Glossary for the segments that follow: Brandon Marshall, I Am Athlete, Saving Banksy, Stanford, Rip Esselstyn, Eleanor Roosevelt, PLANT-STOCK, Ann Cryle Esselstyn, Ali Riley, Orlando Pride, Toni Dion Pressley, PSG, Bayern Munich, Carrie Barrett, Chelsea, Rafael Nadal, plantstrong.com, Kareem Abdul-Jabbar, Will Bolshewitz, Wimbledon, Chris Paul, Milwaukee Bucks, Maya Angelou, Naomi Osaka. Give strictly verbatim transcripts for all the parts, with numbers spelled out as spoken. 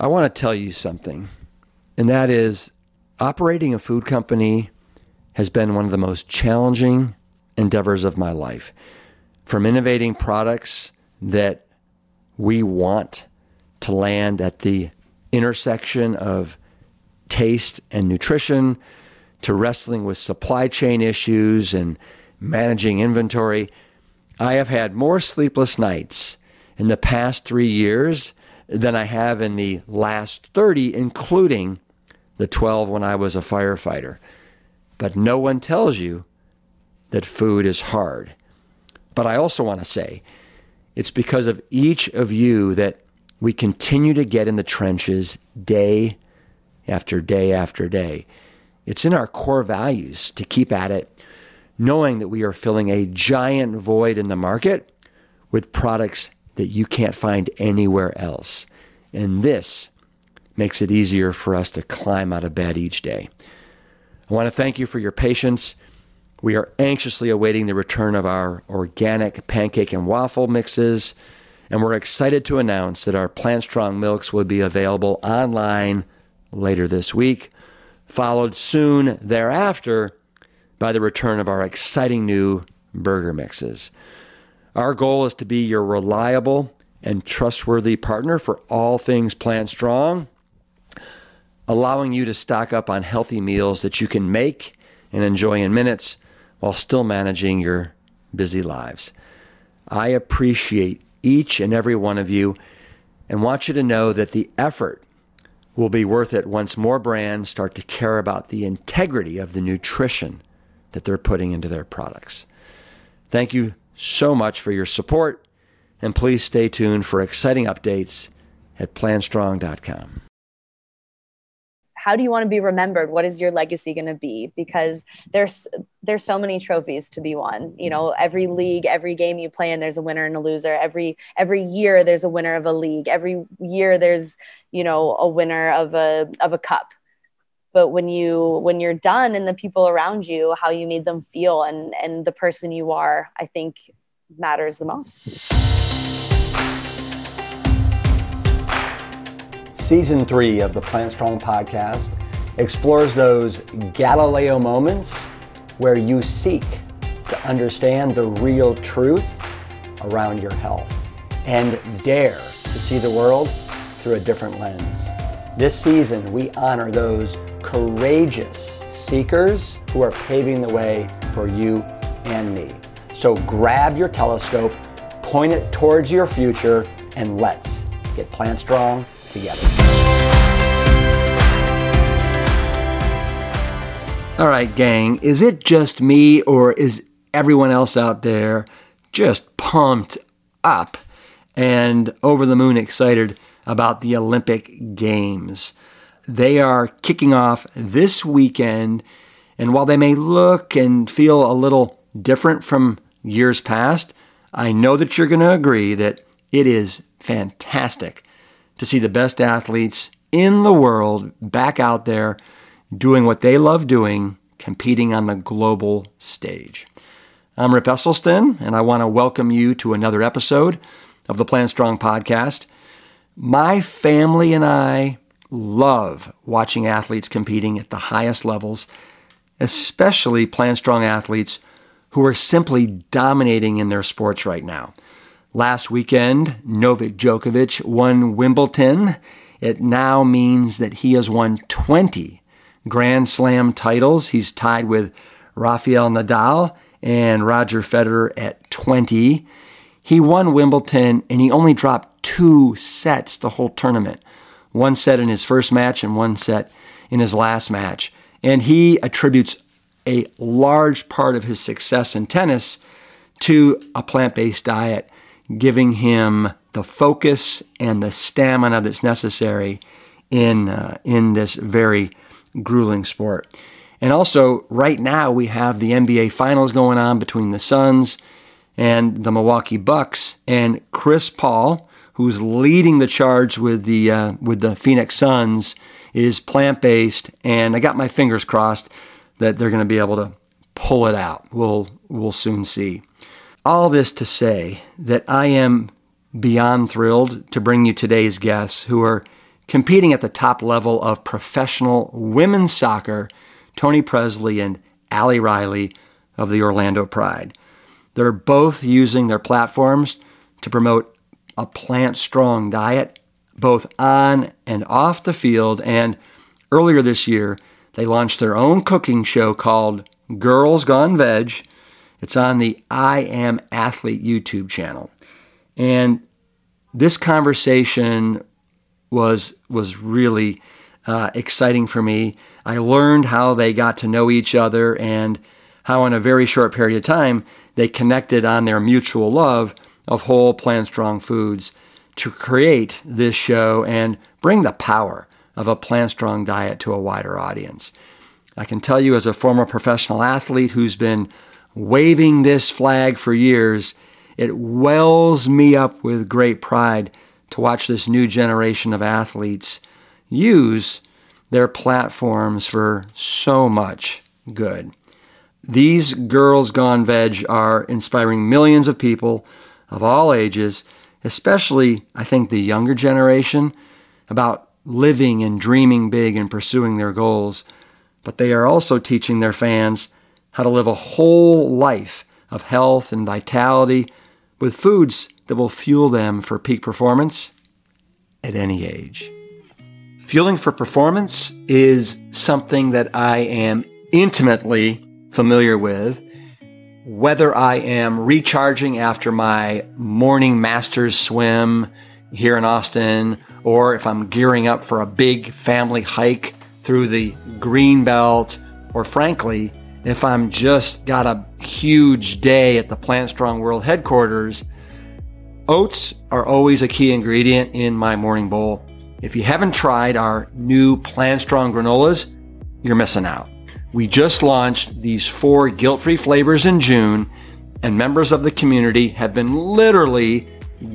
I want to tell you something, and that is operating a food company has been one of the most challenging endeavors of my life. From innovating products that we want to land at the intersection of taste and nutrition, to wrestling with supply chain issues and managing inventory, I have had more sleepless nights in the past three years than I have in the last thirty, including the twelve when I was a firefighter. But no one tells you that food is hard. But I also want to say it's because of each of you that we continue to get in the trenches day after day after day. It's in our core values to keep at it, knowing that we are filling a giant void in the market with products that you can't find anywhere else. And this makes it easier for us to climb out of bed each day. I want to thank you for your patience. We are anxiously awaiting the return of our organic pancake and waffle mixes, and we're excited to announce that our Plant Strong milks will be available online later this week, followed soon thereafter by the return of our exciting new burger mixes. Our goal is to be your reliable and trustworthy partner for all things Plant Strong, allowing you to stock up on healthy meals that you can make and enjoy in minutes while still managing your busy lives. I appreciate each and every one of you and want you to know that the effort will be worth it once more brands start to care about the integrity of the nutrition that they're putting into their products. Thank you so much for your support, and please stay tuned for exciting updates at plant strong dot com. How do you want to be remembered? What is your legacy going to be? Because there's there's so many trophies to be won. You know, every league, every game you play in, there's a winner and a loser. Every every year there's a winner of a league. Every year there's, you know, a winner of a of a cup. But when you when you're done and the people around you, how you made them feel and and the person you are, I think matters the most. Season three of the Plant Strong podcast explores those Galileo moments where you seek to understand the real truth around your health and dare to see the world through a different lens. This season, we honor those courageous seekers who are paving the way for you and me. So grab your telescope, point it towards your future, and let's get Plant Strong together. All right, gang, is it just me or is everyone else out there just pumped up and over the moon excited about the Olympic Games? They are kicking off this weekend, and while they may look and feel a little different from years past, I know that you're going to agree that it is fantastic to see the best athletes in the world back out there doing what they love doing, competing on the global stage. I'm Rip Esselstyn, and I want to welcome you to another episode of the Plant Strong podcast. My family and I love watching athletes competing at the highest levels, especially Plant Strong athletes who are simply dominating in their sports right now. Last weekend, Novak Djokovic won Wimbledon. It now means that he has won twenty Grand Slam titles. He's tied with Rafael Nadal and Roger Federer at twenty. He won Wimbledon, and he only dropped two sets the whole tournament. One set in his first match and one set in his last match. And he attributes a large part of his success in tennis to a plant-based diet, giving him the focus and the stamina that's necessary in uh, in this very grueling sport. And also, right now, we have the N B A Finals going on between the Suns and the Milwaukee Bucks, and Chris Paul, who's leading the charge with the uh, with the Phoenix Suns, is plant-based, and I got my fingers crossed that they're going to be able to pull it out. We'll we'll soon see. All this to say that I am beyond thrilled to bring you today's guests who are competing at the top level of professional women's soccer, Toni Pressley and Ali Riley of the Orlando Pride. They're both using their platforms to promote a plant-strong diet, both on and off the field. And earlier this year, they launched their own cooking show called Girls Gone Veg. It's on the I Am Athlete YouTube channel. And this conversation was was really uh, exciting for me. I learned how they got to know each other and how in a very short period of time, they connected on their mutual love of whole plant strong foods to create this show and bring the power of a plant strong diet to a wider audience. I can tell you as a former professional athlete who's been waving this flag for years, it wells me up with great pride to watch this new generation of athletes use their platforms for so much good. These Girls Gone Veg are inspiring millions of people of all ages, especially, I think, the younger generation, about living and dreaming big and pursuing their goals. But they are also teaching their fans how to live a whole life of health and vitality with foods that will fuel them for peak performance at any age. Fueling for performance is something that I am intimately familiar with. Whether I am recharging after my morning master's swim here in Austin, or if I'm gearing up for a big family hike through the Greenbelt, or frankly, if I'm just got a huge day at the Plant Strong World headquarters, oats are always a key ingredient in my morning bowl. If you haven't tried our new Plant Strong granolas, you're missing out. We just launched these four guilt-free flavors in June, and members of the community have been literally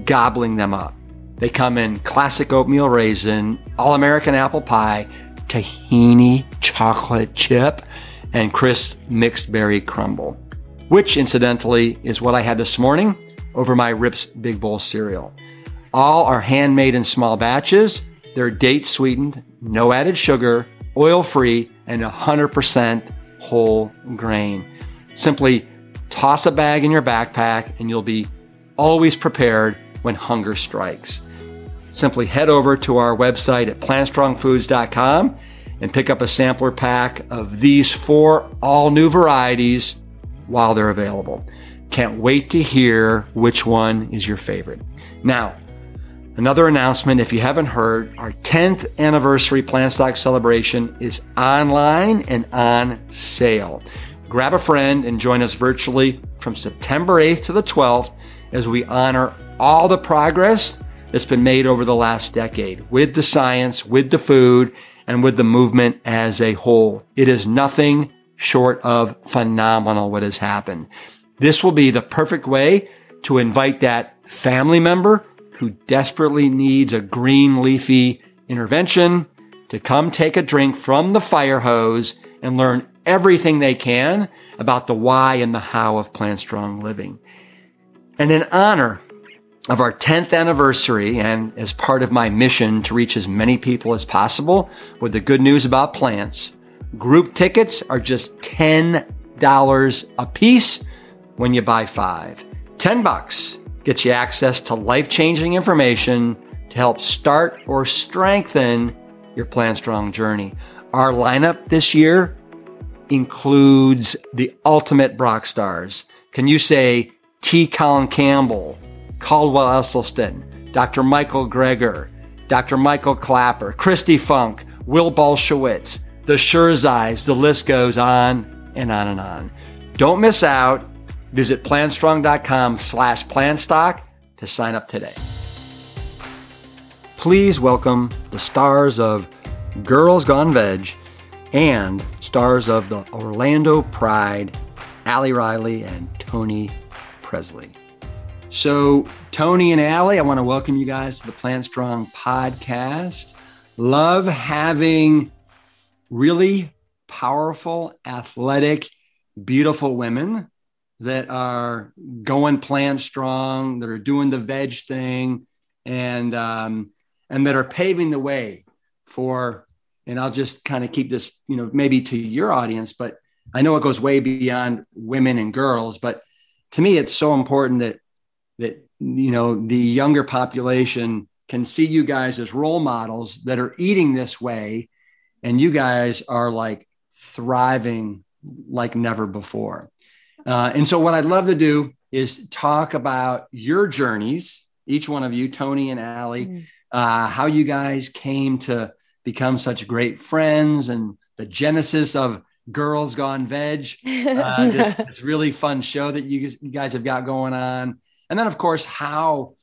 gobbling them up. They come in classic oatmeal raisin, all-American apple pie, tahini chocolate chip, and crisp mixed berry crumble, which incidentally is what I had this morning over my Rip's Big Bowl cereal. All are handmade in small batches. They're date sweetened, no added sugar, oil free, and one hundred percent whole grain. Simply toss a bag in your backpack and you'll be always prepared when hunger strikes. Simply head over to our website at plant strong foods dot com and pick up a sampler pack of these four all-new varieties while they're available. Can't wait to hear which one is your favorite. Now, another announcement, if you haven't heard, our tenth anniversary PLANT-STOCK celebration is online and on sale. Grab a friend and join us virtually from September eighth to the twelfth as we honor all the progress that's been made over the last decade with the science, with the food, and with the movement as a whole. It is nothing short of phenomenal what has happened. This will be the perfect way to invite that family member who desperately needs a green leafy intervention to come take a drink from the fire hose and learn everything they can about the why and the how of Plant Strong Living. And in honor of our tenth anniversary, and as part of my mission to reach as many people as possible with the good news about plants, group tickets are just ten dollars a piece when you buy five. ten bucks gets you access to life-changing information to help start or strengthen your Plant Strong journey. Our lineup this year includes the ultimate rock stars. Can you say T. Colin Campbell, Caldwell Esselstyn, Doctor Michael Greger, Doctor Michael Clapper, Christy Funk, Will Bolshewitz, the Scherzies, the list goes on and on and on. Don't miss out. Visit plant strong dot com slash plant stock to sign up today. Please welcome the stars of Girls Gone Veg and stars of the Orlando Pride, Ali Riley and Toni Pressley. So, Toni and Ali, I want to welcome you guys to the Plant Strong podcast. Love having really powerful, athletic, beautiful women that are going plant strong, that are doing the veg thing. And um, and that are paving the way for, and I'll just kind of keep this, you know, maybe to your audience, but I know it goes way beyond women and girls, but to me, it's so important that, that, you know, the younger population can see you guys as role models that are eating this way. And you guys are like thriving like never before. Uh, and so what I'd love to do is talk about your journeys, each one of you, Toni and Ali, mm-hmm. uh, how you guys came to become such great friends and the genesis of Girls Gone Veg. Uh, this, this really fun show that you guys have got going on. And then, of course, how,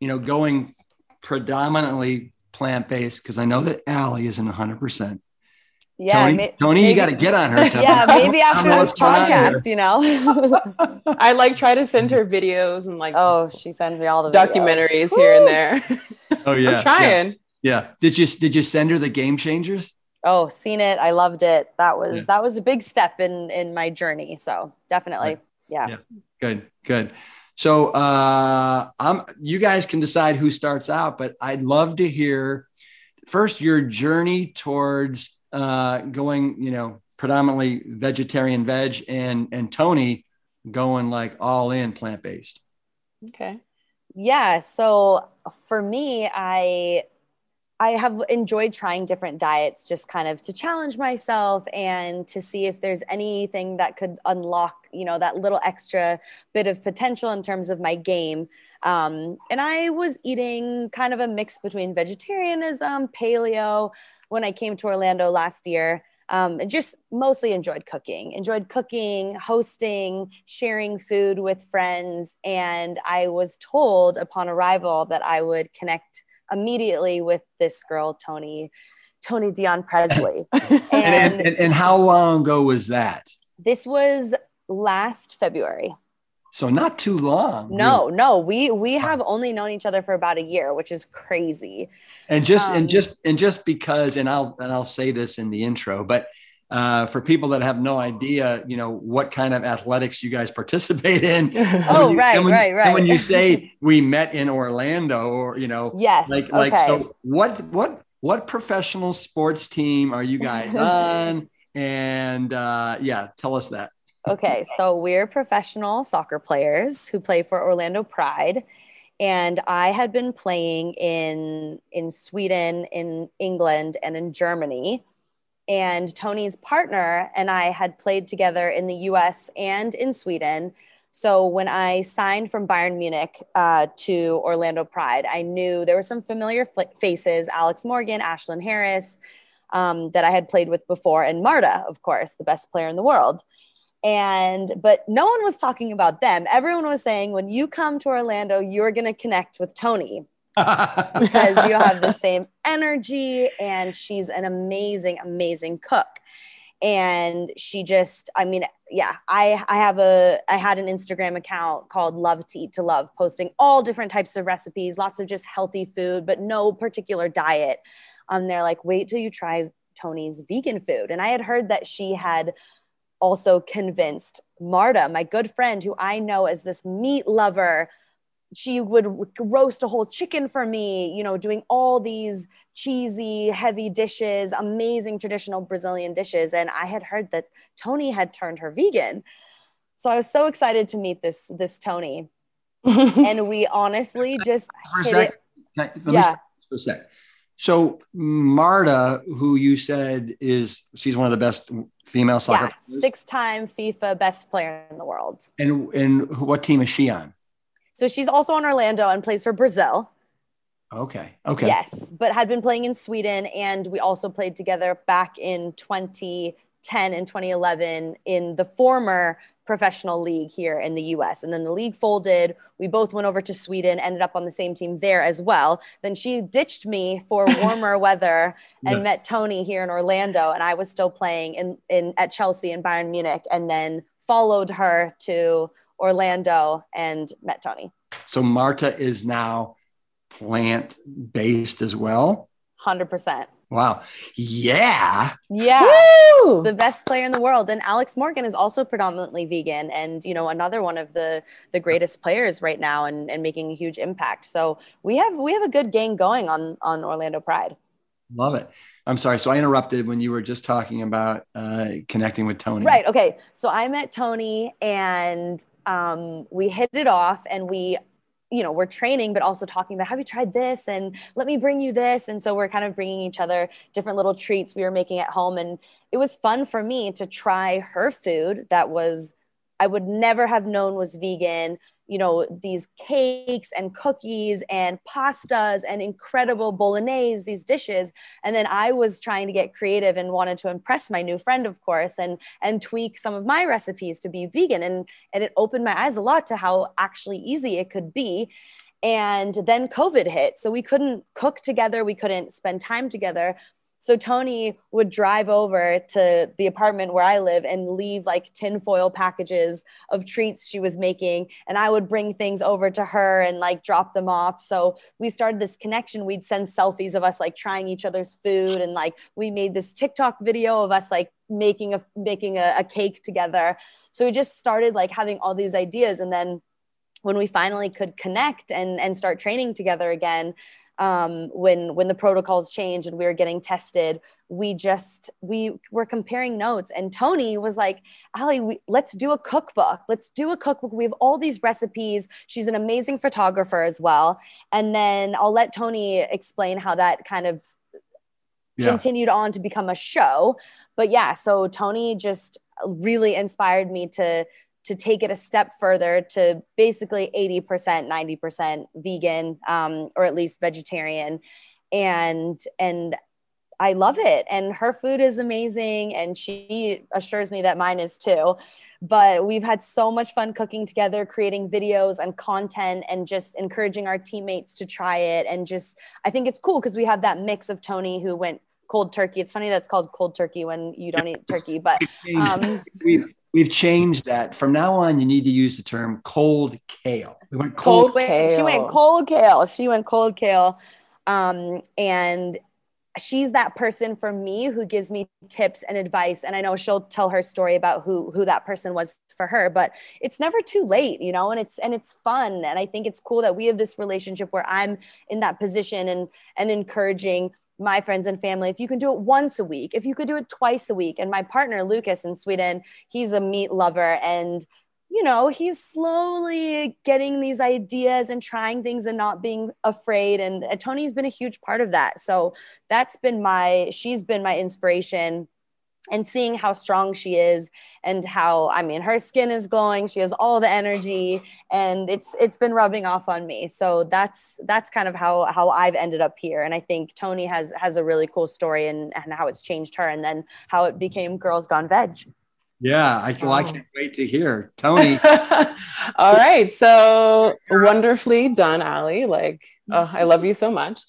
you know, going predominantly plant-based, because I know that Ali isn't one hundred percent. Yeah, Toni, may- Toni maybe, you got to get on her. Toni. Yeah, maybe after this podcast, you know. I like try to send her videos and like. Oh, she sends me all the documentaries videos. Here and there. Oh yeah, I'm trying. Yeah. yeah, did you did you send her the Game Changers? Oh, seen it. I loved it. That was yeah. that was a big step in in my journey. So definitely, right. yeah. yeah. Good, good. So uh, I'm. You guys can decide who starts out, but I'd love to hear first your journey towards. Uh, going, you know, predominantly vegetarian veg and, and Toni going like all in plant-based. Okay. Yeah. So for me, I, I have enjoyed trying different diets just kind of to challenge myself and to see if there's anything that could unlock, you know, that little extra bit of potential in terms of my game. Um, and I was eating kind of a mix between vegetarianism, paleo, when I came to Orlando last year, um, and just mostly enjoyed cooking, enjoyed cooking, hosting, sharing food with friends. And I was told upon arrival that I would connect immediately with this girl, Toni, Toni Dion Pressley. and, and, and, and how long ago was that? This was last February. So not too long. No, really. no, we we have only known each other for about a year, which is crazy. And just um, and just and just because, and I'll and I'll say this in the intro, but uh, for people that have no idea, you know, what kind of athletics you guys participate in. Oh, you, right, when, right, right. And when you say we met in Orlando, or you know, yes, like okay. like so what what what professional sports team are you guys on? And uh, yeah, tell us that. Okay, so we're professional soccer players who play for Orlando Pride, and I had been playing in in Sweden, in England, and in Germany, and Toni's partner and I had played together in the U S and in Sweden, so when I signed from Bayern Munich uh, to Orlando Pride, I knew there were some familiar f- faces, Alex Morgan, Ashlyn Harris, um, that I had played with before, and Marta, of course, the best player in the world. And, but no one was talking about them. Everyone was saying, when you come to Orlando, you're going to connect with Toni because you have the same energy and she's an amazing, amazing cook. And she just, I mean, yeah, I, I have a, I had an Instagram account called Love to Eat to Love, posting all different types of recipes, lots of just healthy food, but no particular diet. Um, they're like, wait till you try Toni's vegan food. And I had heard that she had also convinced Marta, my good friend, who I know as this meat lover, she would roast a whole chicken for me, you know, doing all these cheesy, heavy dishes, amazing traditional Brazilian dishes. And I had heard that Toni had turned her vegan. So I was so excited to meet this, this Toni. And we honestly just hit sec- it. Let me yeah. stop for a sec. So Marta, who you said is, she's one of the best female soccer players. Yeah, six-time FIFA best player in the world. And and what team is she on? So she's also on Orlando and plays for Brazil. Okay, okay. Yes, but had been playing in Sweden, and we also played together back in twenty ten and twenty eleven in the former professional league here in the U S. And then the league folded. We both went over to Sweden, ended up on the same team there as well. Then she ditched me for warmer weather and yes. met Toni here in Orlando. And I was still playing in, in at Chelsea and Bayern Munich, and then followed her to Orlando and met Toni. So Marta is now plant-based as well. one hundred percent. Wow. Yeah. Yeah. Woo! The best player in the world. And Alex Morgan is also predominantly vegan and, you know, another one of the the greatest players right now and, and making a huge impact. So we have we have a good gang going on on Orlando Pride. Love it. I'm sorry. So I interrupted when you were just talking about uh, connecting with Toni. Right. Okay. So I met Toni and um, we hit it off and we you know, we're training, but also talking about, have you tried this? And let me bring you this. And so we're kind of bringing each other different little treats we were making at home. And it was fun for me to try her food that was, I would never have known was vegan, you know, these cakes and cookies and pastas and incredible bolognese, these dishes. And then I was trying to get creative and wanted to impress my new friend, of course, and, and tweak some of my recipes to be vegan. And, and it opened my eyes a lot to how actually easy it could be. And then COVID hit. So we couldn't cook together. We couldn't spend time together. So Toni would drive over to the apartment where I live and leave like tinfoil packages of treats she was making. And I would bring things over to her and like drop them off. So we started this connection. We'd send selfies of us like trying each other's food. And like we made this TikTok video of us like making a making a, a cake together. So we just started like having all these ideas. And then when we finally could connect and, and start training together again, Um, when, when the protocols changed and we were getting tested, we just, we were comparing notes and Toni was like, Ali, we, let's do a cookbook. Let's do a cookbook. We have all these recipes. She's an amazing photographer as well. And then I'll let Toni explain how that kind of yeah. continued on to become a show. But yeah, so Toni just really inspired me to, to take it a step further to basically eighty percent, ninety percent vegan, um, or at least vegetarian. And, and I love it. And her food is amazing. And she assures me that mine is too, but we've had so much fun cooking together, creating videos and content and just encouraging our teammates to try it. And just, I think it's cool because we have that mix of Toni who went cold turkey. It's funny that's called cold turkey when you don't eat turkey, but, um, we've changed that. From now on, you need to use the term cold kale. We went cold, cold kale. She went cold kale. She went cold kale. Um, and she's that person for me who gives me tips and advice. And I know she'll tell her story about who, who that person was for her, but it's never too late, you know, and it's, and it's fun. And I think it's cool that we have this relationship where I'm in that position and, and encouraging my friends and family, if you can do it once a week, if you could do it twice a week. And my partner, Lucas in Sweden, he's a meat lover and, you know, he's slowly getting these ideas and trying things and not being afraid. And uh, Toni's been a huge part of that. So that's been my, she's been my inspiration and seeing how strong she is and how, I mean, her skin is glowing. She has all the energy and it's, it's been rubbing off on me. So that's, that's kind of how, how I've ended up here. And I think Toni has, has a really cool story and, and how it's changed her and then how it became Girls Gone Veg. Yeah. I, well, I can't wait to hear Toni. All right. So wonderfully done, Ali. Like, oh, I love you so much.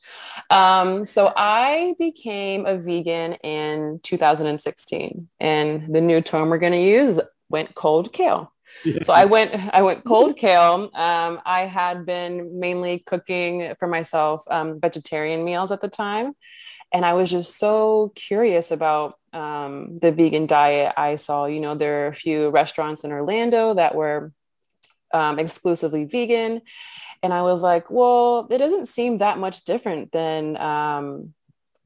Um, so I became a vegan in two thousand sixteen and the new term we're going to use went cold kale. Yeah. So I went, I went cold kale. Um, I had been mainly cooking for myself, um, vegetarian meals at the time. And I was just so curious about um, the vegan diet. I saw, you know, there are a few restaurants in Orlando that were um, exclusively vegan. And I was like, well, it doesn't seem that much different than um,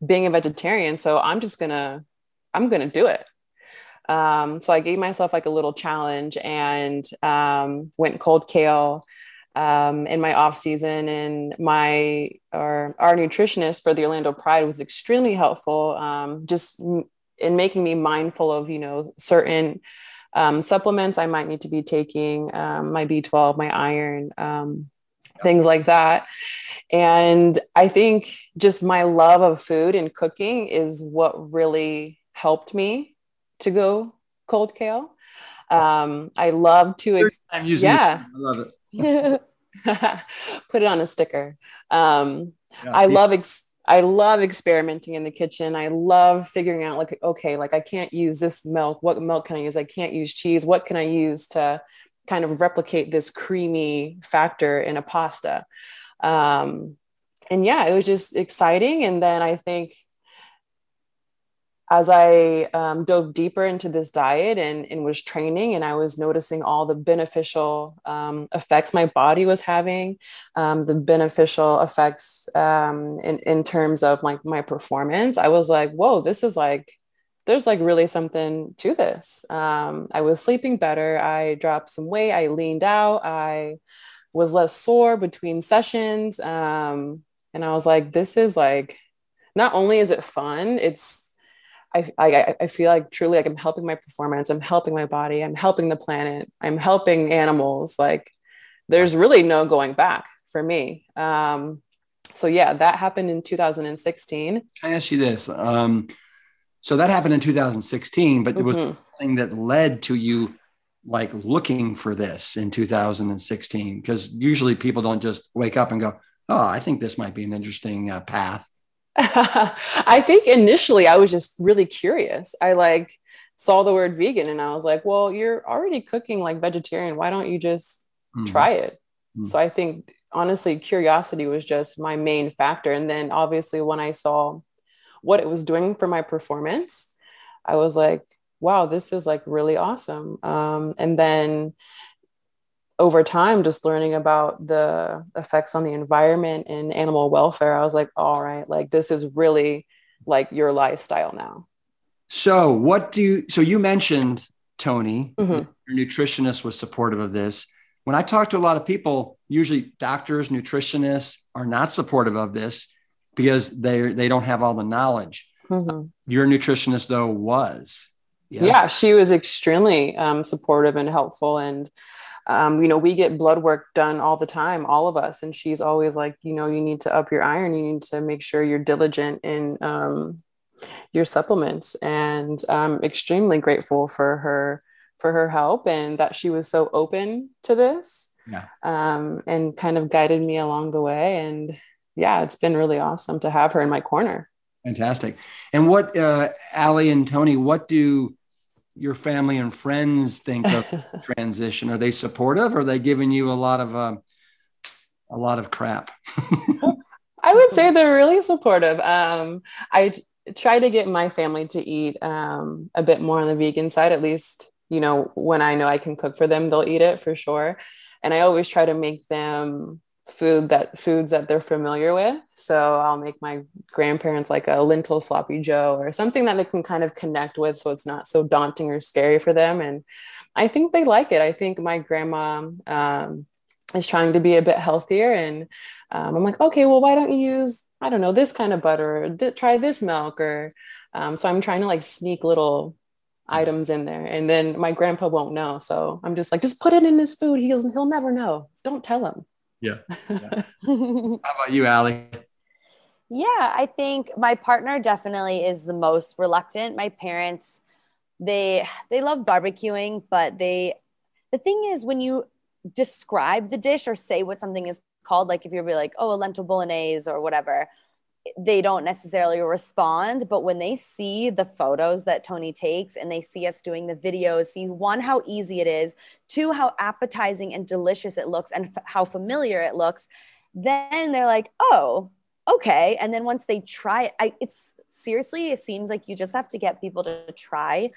being a vegetarian. So I'm just gonna, I'm gonna do it. Um, so I gave myself like a little challenge and um, went cold kale um, in my off season, and my, or our nutritionist for the Orlando Pride was extremely helpful. Um, just in making me mindful of, you know, certain, um, supplements I might need to be taking, um, my B twelve, my iron, um, yep. things like that. And I think just my love of food and cooking is what really helped me to go cold kale. Um, I love to, ex- I'm using yeah, I love it. Put it on a sticker. Um, yeah, I yeah. love, ex- I love experimenting in the kitchen. I love figuring out like, okay, like I can't use this milk. What milk can I use? I can't use cheese. What can I use to kind of replicate this creamy factor in a pasta? Um, and yeah, it was just exciting. And then I think as I um, dove deeper into this diet and, and was training, and I was noticing all the beneficial um, effects my body was having, um, the beneficial effects um, in, in terms of like my performance, I was like, whoa, this is like, there's like really something to this. Um, I was sleeping better. I dropped some weight. I leaned out. I was less sore between sessions. Um, and I was like, this is like, not only is it fun, it's, I, I I feel like truly like I'm helping my performance. I'm helping my body. I'm helping the planet. I'm helping animals. Like there's really no going back for me. Um, so yeah, that happened in two thousand sixteen. Can I ask you this? Um, so that happened in two thousand sixteen, but mm-hmm. It was something that led to you like looking for this in two thousand sixteen, because usually people don't just wake up and go, oh, I think this might be an interesting uh, path. I think initially I was just really curious. I like saw the word vegan and I was like, well, you're already cooking like vegetarian. Why don't you just mm. try it? Mm. So I think honestly, curiosity was just my main factor. And then obviously when I saw what it was doing for my performance, I was like, wow, this is like really awesome. Um, and then over time, just learning about the effects on the environment and animal welfare, I was like, all right, like this is really like your lifestyle now. So what do you, so you mentioned, Toni, mm-hmm. your nutritionist was supportive of this. When I talk to a lot of people, usually doctors, nutritionists are not supportive of this because they they don't have all the knowledge. Mm-hmm. Your nutritionist though was. Yeah, yeah she was extremely um, supportive and helpful. And Um, you know, we get blood work done all the time, all of us. And she's always like, you know, you need to up your iron. You need to make sure you're diligent in um, your supplements. And I'm extremely grateful for her, for her help and that she was so open to this yeah. um, and kind of guided me along the way. And yeah, it's been really awesome to have her in my corner. Fantastic. And what, uh, Ali and Toni, what do your family and friends think of transition? Are they supportive? Or are they giving you a lot of, uh, a lot of crap? I would say they're really supportive. Um, I try to get my family to eat, um, a bit more on the vegan side, at least, you know, when I know I can cook for them, they'll eat it for sure. And I always try to make them food that foods that they're familiar with. So I'll make my grandparents like a lentil sloppy Joe or something that they can kind of connect with. So it's not so daunting or scary for them. And I think they like it. I think my grandma um, is trying to be a bit healthier. And um, I'm like, okay, well, why don't you use, I don't know, this kind of butter, or th- try this milk or, um, so I'm trying to like sneak little items in there. And then my grandpa won't know. So I'm just like, just put it in his food. He'll, he'll never know. Don't tell him. Yeah. yeah. How about you, Ali? Yeah, I think my partner definitely is the most reluctant. My parents, they they love barbecuing, but they the thing is when you describe the dish or say what something is called, like if you're like, oh, a lentil bolognese or whatever, they don't necessarily respond. But when they see the photos that Toni takes and they see us doing the videos, see one, how easy it is, two, how appetizing and delicious it looks and f- how familiar it looks, then they're like, oh, okay. And then once they try it, I, it's seriously, it seems like you just have to get people to try,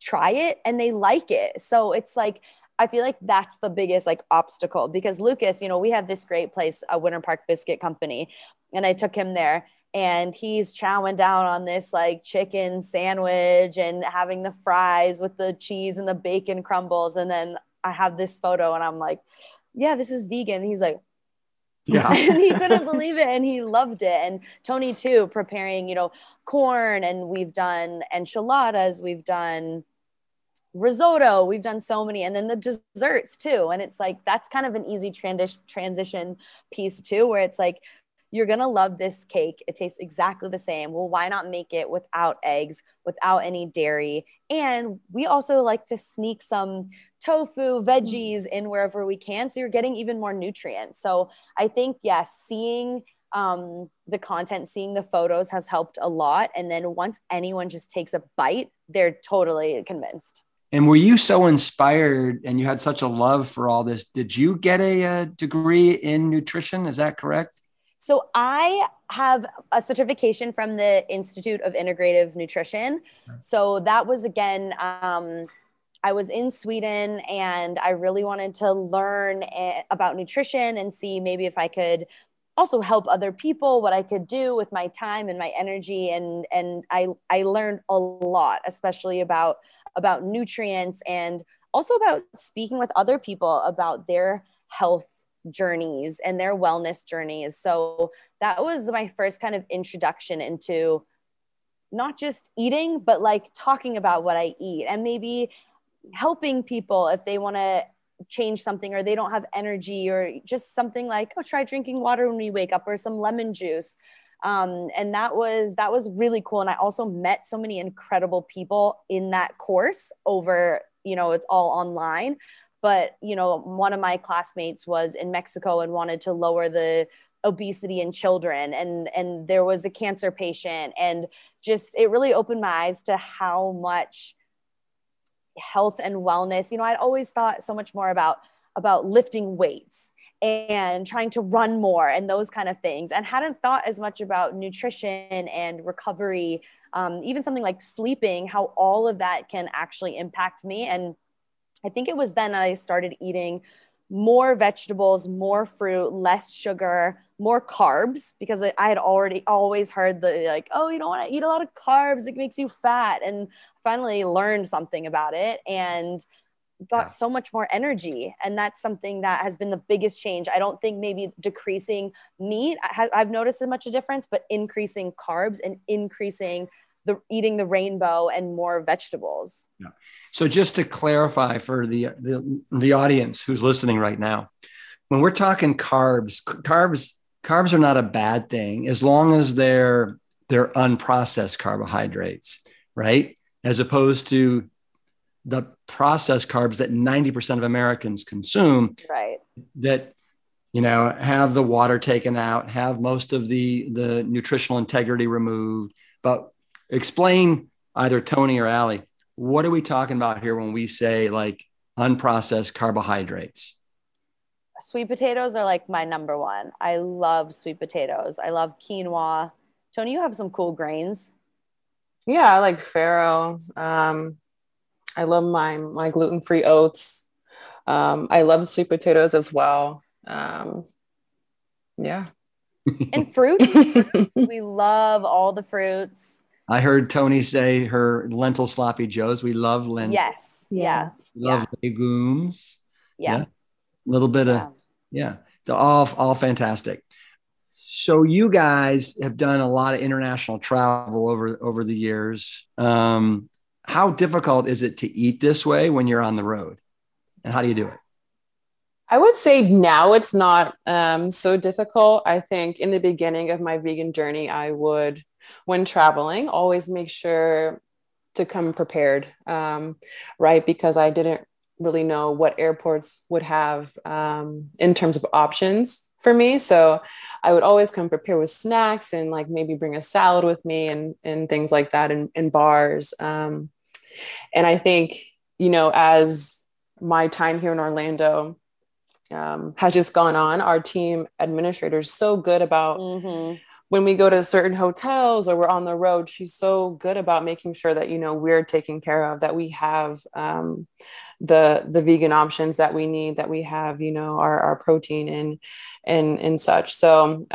try it and they like it. So it's like, I feel like that's the biggest like obstacle because Lucas, you know, we have this great place, a Winter Park Biscuit Company, and I took him there and he's chowing down on this like chicken sandwich and having the fries with the cheese and the bacon crumbles. And then I have this photo and I'm like, yeah, this is vegan. And he's like, yeah, and he couldn't believe it. And he loved it. And Toni too, preparing, you know, corn, and we've done enchiladas, we've done risotto, we've done so many, and then the desserts too. And it's like, that's kind of an easy transition transition piece too, where it's like, you're going to love this cake. It tastes exactly the same. Well, why not make it without eggs, without any dairy? And we also like to sneak some tofu, veggies in wherever we can. So you're getting even more nutrients. So I think, yes, yeah, seeing um, the content, seeing the photos has helped a lot. And then once anyone just takes a bite, they're totally convinced. And were you so inspired and you had such a love for all this? Did you get a, a degree in nutrition? Is that correct? So I have a certification from the Institute of Integrative Nutrition. So that was, again, um, I was in Sweden and I really wanted to learn a- about nutrition and see maybe if I could also help other people, what I could do with my time and my energy. And, and I, I learned a lot, especially about, about nutrients and also about speaking with other people about their health journeys and their wellness journeys. So that was my first kind of introduction into not just eating, but like talking about what I eat and maybe helping people if they want to change something or they don't have energy, or just something like, oh, try drinking water when we wake up, or some lemon juice. Um, and that was, that was really cool. And I also met so many incredible people in that course over, you know, it's all online. But, you know, one of my classmates was in Mexico and wanted to lower the obesity in children. And, and there was a cancer patient, and just, it really opened my eyes to how much health and wellness, you know, I'd always thought so much more about, about lifting weights and trying to run more and those kind of things, and hadn't thought as much about nutrition and recovery, um, even something like sleeping, how all of that can actually impact me. And I think it was then I started eating more vegetables, more fruit, less sugar, more carbs, because I had already always heard the like, oh, you don't want to eat a lot of carbs, it makes you fat. And finally learned something about it and got so much more energy. And that's something that has been the biggest change. I don't think maybe decreasing meat has, I've noticed as much a difference, but increasing carbs and increasing the eating the rainbow and more vegetables. Yeah. So just to clarify for the, the the audience who's listening right now, when we're talking carbs, carbs, carbs are not a bad thing as long as they're they're unprocessed carbohydrates, right? As opposed to the processed carbs that ninety percent of Americans consume, right? That, you know, have the water taken out, have most of the the nutritional integrity removed, but explain, either Toni or Ali, what are we talking about here when we say like unprocessed carbohydrates? Sweet potatoes are like my number one. I love sweet potatoes. I love quinoa. Toni, you have some cool grains. Yeah, I like farro. Um, I love my, my gluten-free oats. Um, I love sweet potatoes as well. Um, yeah. And fruits. We love all the fruits. I heard Toni say her lentil sloppy joes. We love lentils. Yes. Yeah. Love yeah. legumes. Yeah. yeah. A little bit yeah. of, yeah. They're all, all fantastic. So you guys have done a lot of international travel over, over the years. Um, how difficult is it to eat this way when you're on the road, and how do you do it? I would say now it's not um, so difficult. I think in the beginning of my vegan journey, I would, when traveling, always make sure to come prepared, um, right? Because I didn't really know what airports would have um, in terms of options for me. So I would always come prepared with snacks and like maybe bring a salad with me and, and things like that, and, and bars. Um, and I think, you know, as my time here in Orlando um, has just gone on, our team administrator is so good about mm-hmm. when we go to certain hotels or we're on the road, she's so good about making sure that, you know, we're taken care of, that we have um, the, the vegan options that we need, that we have, you know, our, our protein and, and, and such. So, um,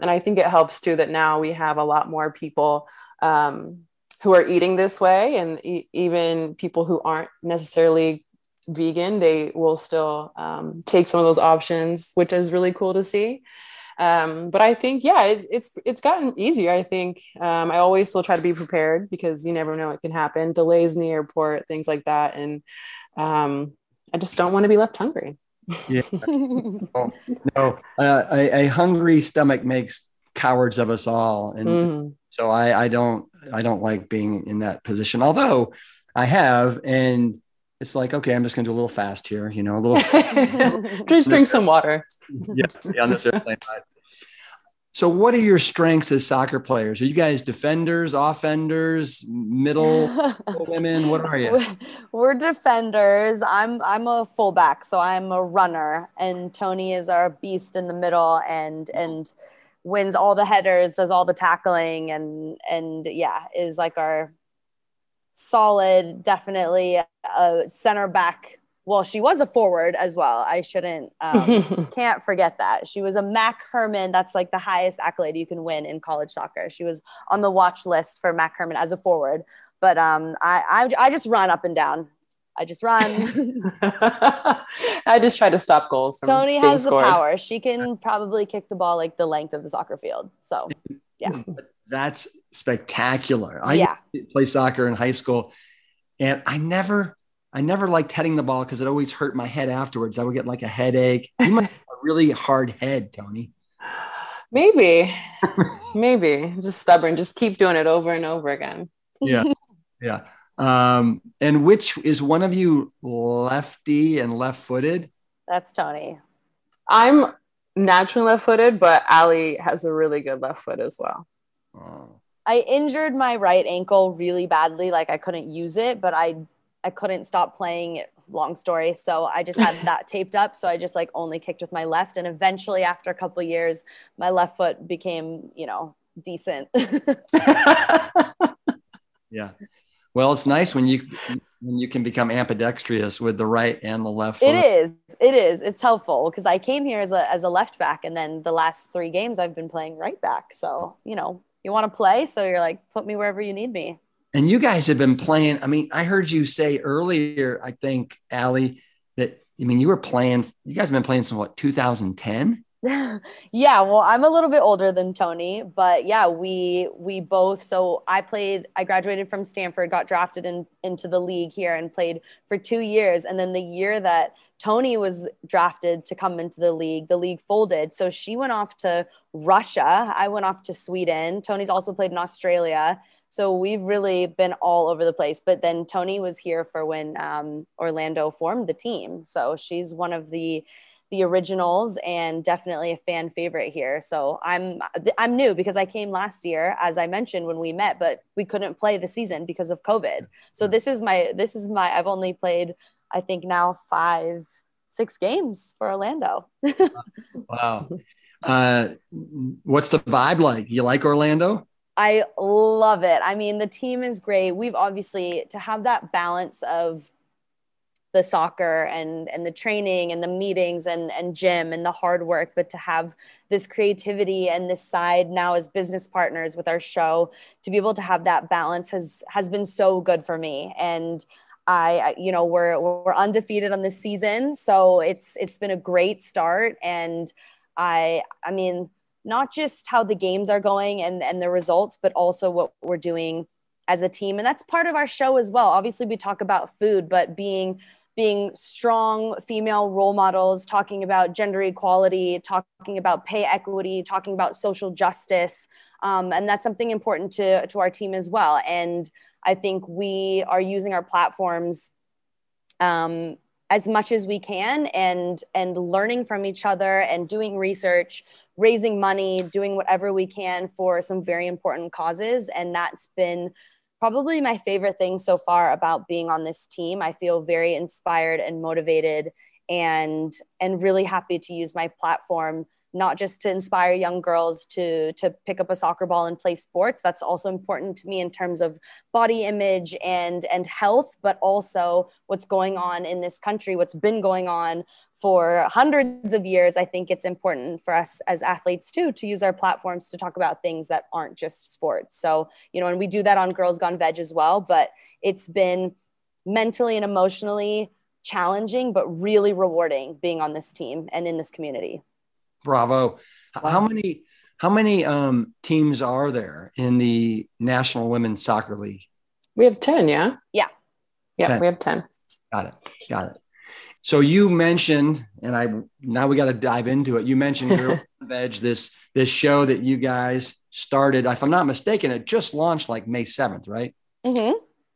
and I think it helps too, that now we have a lot more people um, who are eating this way, and e- even people who aren't necessarily vegan, they will still um, take some of those options, which is really cool to see. Um, but I think, yeah, it, it's, it's gotten easier. I think, um, I always still try to be prepared because you never know what can happen, delays in the airport, things like that. And, um, I just don't want to be left hungry. Yeah. oh, no, uh, a, a hungry stomach makes cowards of us all. And mm-hmm. so I, I don't, I don't like being in that position, although I have, and it's like, okay, I'm just going to do a little fast here, you know, a little. Just drink some water. yeah, yeah, on this airplane ride. So what are your strengths as soccer players? Are you guys defenders, offenders, middle, women? What are you? We're defenders. I'm I'm a fullback, so I'm a runner, and Toni is our beast in the middle, and and wins all the headers, does all the tackling, and and yeah, is like our solid, definitely a center back. Well, she was a forward as well. I shouldn't, um, can't forget that. She was a Mac Hermann. That's like the highest accolade you can win in college soccer. She was on the watch list for Mac Hermann as a forward. But um, I, I I just run up and down. I just run. I just try to stop goals from Toni has the power. She can probably kick the ball like the length of the soccer field. So, yeah. That's spectacular. I yeah. used to play soccer in high school, and I never – I never liked heading the ball because it always hurt my head afterwards. I would get like a headache. You might have a really hard head, Toni. Maybe. Maybe. Just stubborn. Just keep doing it over and over again. Yeah. Yeah. Um, and which is one of you lefty and left-footed? That's Toni. I'm naturally left-footed, but Ali has a really good left foot as well. Oh. I injured my right ankle really badly. Like I couldn't use it, but I I couldn't stop playing it. Long story. So I just had that taped up. So I just like only kicked with my left. And eventually after a couple of years, my left foot became, you know, decent. Yeah. Well, it's nice when you, when you can become ambidextrous with the right and the left foot. It is. It is. It's helpful because I came here as a, as a left back. And then the last three games I've been playing right back. So, you know, you want to play. So you're like, put me wherever you need me. And you guys have been playing. I mean, I heard you say earlier, I think, Ali, that, I mean, you were playing, you guys have been playing since what, two thousand ten? Yeah. Well, I'm a little bit older than Toni, but yeah, we, we both, so I played, I graduated from Stanford, got drafted in, into the league here and played for two years. And then the year that Toni was drafted to come into the league, the league folded. So she went off to Russia. I went off to Sweden. Toni's also played in Australia. So we've really been all over the place. But then Toni was here for when um, Orlando formed the team. So she's one of the the originals and definitely a fan favorite here. So I'm I'm new because I came last year, as I mentioned, when we met, but we couldn't play the season because of COVID. So this is my this is my I've only played, I think now five, six games for Orlando. Wow. Uh, what's the vibe like? You like Orlando? I love it. I mean, the team is great. We've obviously to have that balance of the soccer and, and the training and the meetings and, and gym and the hard work, but to have this creativity and this side now as business partners with our show, to be able to have that balance has, has been so good for me. And I, you know, we're, we're undefeated on this season. So it's, it's been a great start. And I, I mean, not just how the games are going and, and the results, but also what we're doing as a team. And that's part of our show as well. Obviously we talk about food, but being, being strong female role models, talking about gender equality, talking about pay equity, talking about social justice. Um, and that's something important to, to our team as well. And I think we are using our platforms, um, as much as we can and, and learning from each other and doing research, raising money, doing whatever we can for some very important causes. And that's been probably my favorite thing so far about being on this team. I feel very inspired and motivated and, and really happy to use my platform, not just to inspire young girls to, to pick up a soccer ball and play sports. That's also important to me in terms of body image and, and health, but also what's going on in this country, what's been going on for hundreds of years. I think it's important for us as athletes too, to use our platforms to talk about things that aren't just sports. So, you know, and we do that on Girls Gone Veg as well, but it's been mentally and emotionally challenging, but really rewarding being on this team and in this community. Bravo. Wow. How many, how many um, teams are there in the National Women's Soccer League? We have ten. Yeah. Yeah. Yeah. ten. We have ten. Got it. Got it. So you mentioned, and I, now we got to dive into it. You mentioned Girls Gone Veg, this, this show that you guys started, if I'm not mistaken, it just launched like May seventh, right? Mm-hmm.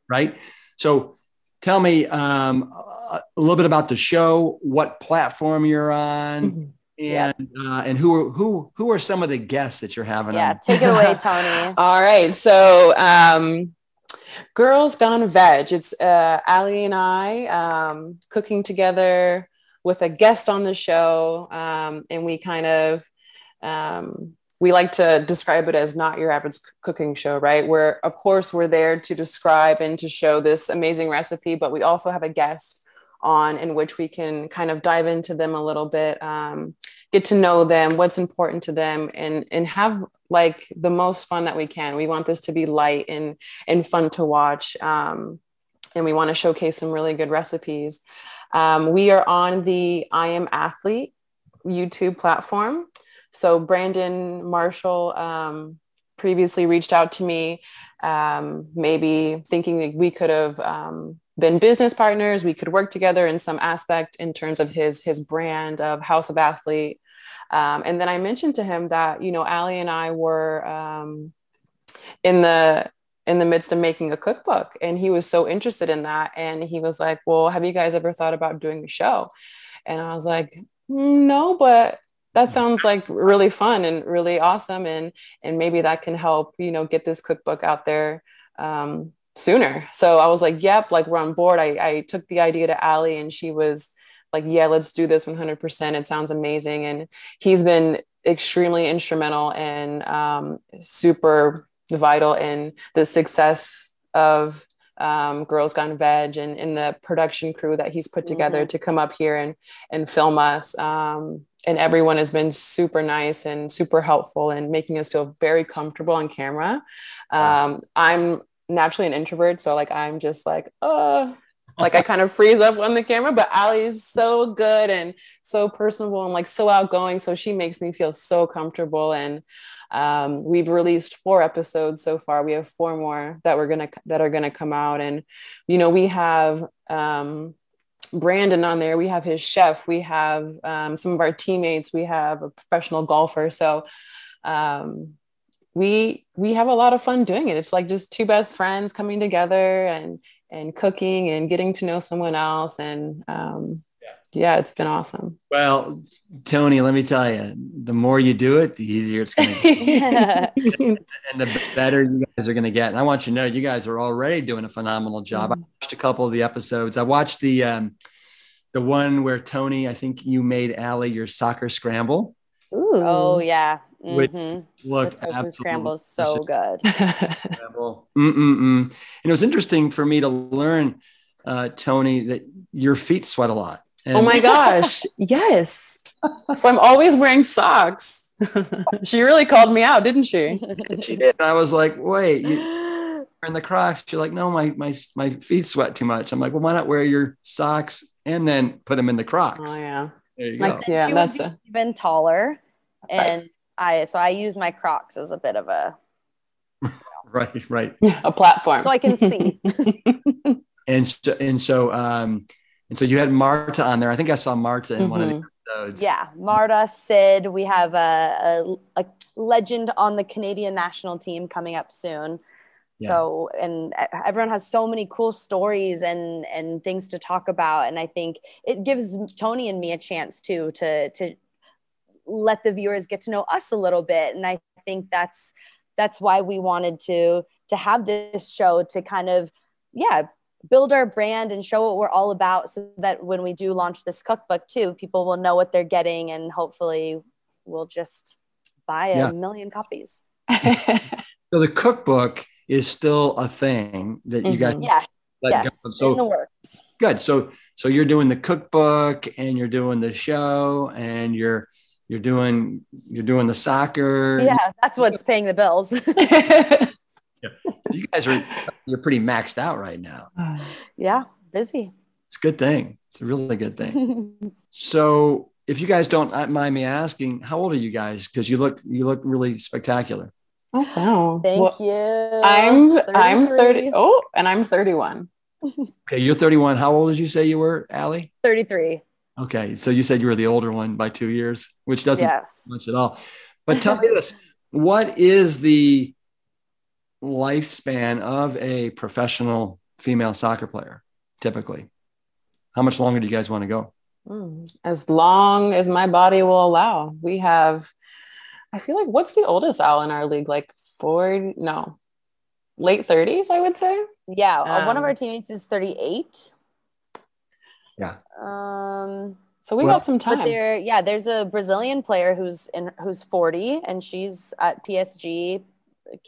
Right. So tell me um, a little bit about the show, what platform you're on, mm-hmm. And uh, and who are, who who are some of the guests that you're having? Yeah, on? Take it away, Toni. All right, so um, Girls Gone Veg. It's uh, Ali and I um, cooking together with a guest on the show, um, and we kind of um, we like to describe it as not your average cooking show, right? Where, of course, we're there to describe and to show this amazing recipe, but we also have a guest on in which we can kind of dive into them a little bit, um, get to know them, what's important to them, and and have like the most fun that we can. We want this to be light and and fun to watch. Um, and we want to showcase some really good recipes. Um, we are on the I Am Athlete YouTube platform. So Brandon Marshall um, previously reached out to me, um, maybe thinking that we could have um, been business partners. We could work together in some aspect in terms of his his brand of House of Athlete. Um, and then I mentioned to him that, you know, Ali and I were um, in the in the midst of making a cookbook, and he was so interested in that. And he was like, well, have you guys ever thought about doing the show? And I was like, no, but that sounds like really fun and really awesome. And, and maybe that can help, you know, get this cookbook out there um, sooner. So I was like, yep, like we're on board. I, I took the idea to Ali, and she was like, yeah, let's do this one hundred percent. It sounds amazing. And he's been extremely instrumental and um, super vital in the success of Um, Girls Gone Veg and in the production crew that he's put together mm-hmm. to come up here and and film us. Um, and everyone has been super nice and super helpful and making us feel very comfortable on camera. Um, I'm naturally an introvert, so like I'm just like, oh, like I kind of freeze up on the camera. But Ali is so good and so personable and like so outgoing, so she makes me feel so comfortable. And Um, we've released four episodes so far. We have four more that we're going to, that are going to come out. And, you know, we have, um, Brandon on there, we have his chef, we have, um, some of our teammates, we have a professional golfer. So, um, we, we have a lot of fun doing it. It's like just two best friends coming together and, and cooking and getting to know someone else. And, um, yeah, it's been awesome. Well, Toni, let me tell you, the more you do it, the easier it's going to be. Yeah. and, and the better you guys are going to get. And I want you to know, you guys are already doing a phenomenal job. Mm-hmm. I watched a couple of the episodes. I watched the um, the one where Toni, I think you made Ali your soccer scramble. Ooh. Oh, yeah. Mm-hmm. Which looked absolutely delicious. Scramble is so good. Mm-mm-mm. And it was interesting for me to learn, uh, Toni, that your feet sweat a lot. And oh my gosh. Yes. So I'm always wearing socks. She really called me out, didn't she? She did. I was like, wait, you're in the Crocs. She's like, no, my, my, my feet sweat too much. I'm like, well, why not wear your socks and then put them in the Crocs? Oh yeah. There you go. Yeah, that's a- even taller. And I, so I use my Crocs as a bit of a, you know, right, right. A platform. So I can see. and so, and so, um, And so you had Marta on there. I think I saw Marta in mm-hmm. one of the episodes. Yeah, Marta, Sid. We have a, a, a legend on the Canadian national team coming up soon. Yeah. So, and everyone has so many cool stories and, and things to talk about. And I think it gives Toni and me a chance too, to, to let the viewers get to know us a little bit. And I think that's, that's why we wanted to, to have this show to kind of, yeah, build our brand and show what we're all about, so that when we do launch this cookbook too, people will know what they're getting, and hopefully we'll just buy a yeah. million copies. So the cookbook is still a thing that mm-hmm. you guys yeah. let yes. go. So, in the works. Good. So so you're doing the cookbook, and you're doing the show, and you're you're doing you're doing the soccer. Yeah, that's what's paying the bills. Yeah. You guys are you're pretty maxed out right now. Yeah, busy. It's a good thing. It's a really good thing. So, if you guys don't mind me asking, how old are you guys? Because you look you look really spectacular. Oh wow! Thank well, you. I'm thirty-three. I'm thirty. Oh, and I'm thirty-one. Okay, you're thirty-one. How old did you say you were, Allie? thirty-three. Okay, so you said you were the older one by two years, which doesn't yes. much at all. But tell me this: what is the lifespan of a professional female soccer player typically? How much longer do you guys want to go? As long as my body will allow. We have, I feel like, what's the oldest owl in our league? Like four, no, late thirties, I would say. Yeah. Um, one of our teammates is thirty-eight. Yeah. Um, So we well, got some time. But there, yeah, there's a Brazilian player who's in who's forty, and she's at P S G,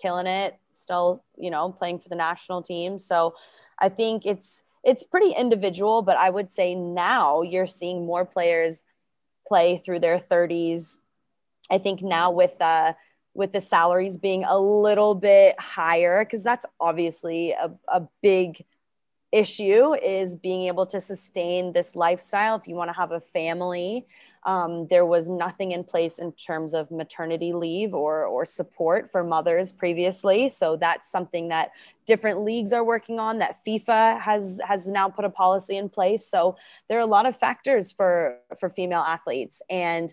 killing it, still, you know, playing for the national team. So I think it's it's pretty individual, but I would say now you're seeing more players play through their thirties. I think now with uh, with the salaries being a little bit higher, because that's obviously a, a big issue, is being able to sustain this lifestyle. If you want to have a family, um, there was nothing in place in terms of maternity leave or or support for mothers previously. So that's something that different leagues are working on, that FIFA has has now put a policy in place. So there are a lot of factors for for female athletes. And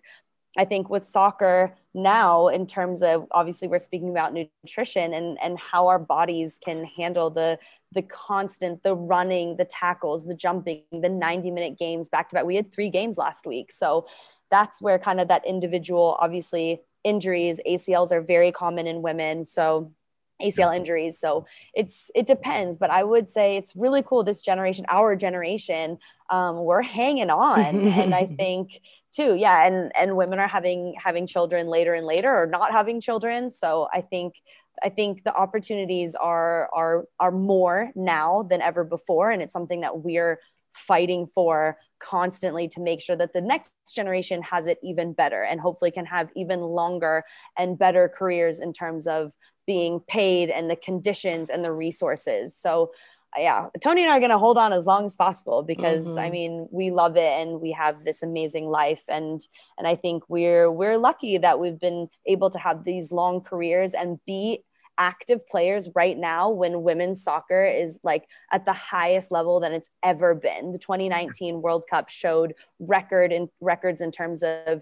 I think with soccer now, in terms of, obviously we're speaking about nutrition and, and how our bodies can handle the the constant, the running, the tackles, the jumping, the ninety minute games back to back. We had three games last week. So that's where kind of that individual, obviously injuries, A C Ls are very common in women. So A C L injuries. So it's, it depends, but I would say it's really cool. This generation, our generation, um, we're hanging on. And I think too, yeah. And, and women are having, having children later and later, or not having children. So I think, I think the opportunities are, are, are more now than ever before. And it's something that we're fighting for constantly to make sure that the next generation has it even better, and hopefully can have even longer and better careers in terms of being paid and the conditions and the resources. So yeah, Toni and I are going to hold on as long as possible, because mm-hmm. I mean, we love it and we have this amazing life. And, and I think we're, we're lucky that we've been able to have these long careers and be active players right now, when women's soccer is like at the highest level than it's ever been. The twenty nineteen World Cup showed record and records in terms of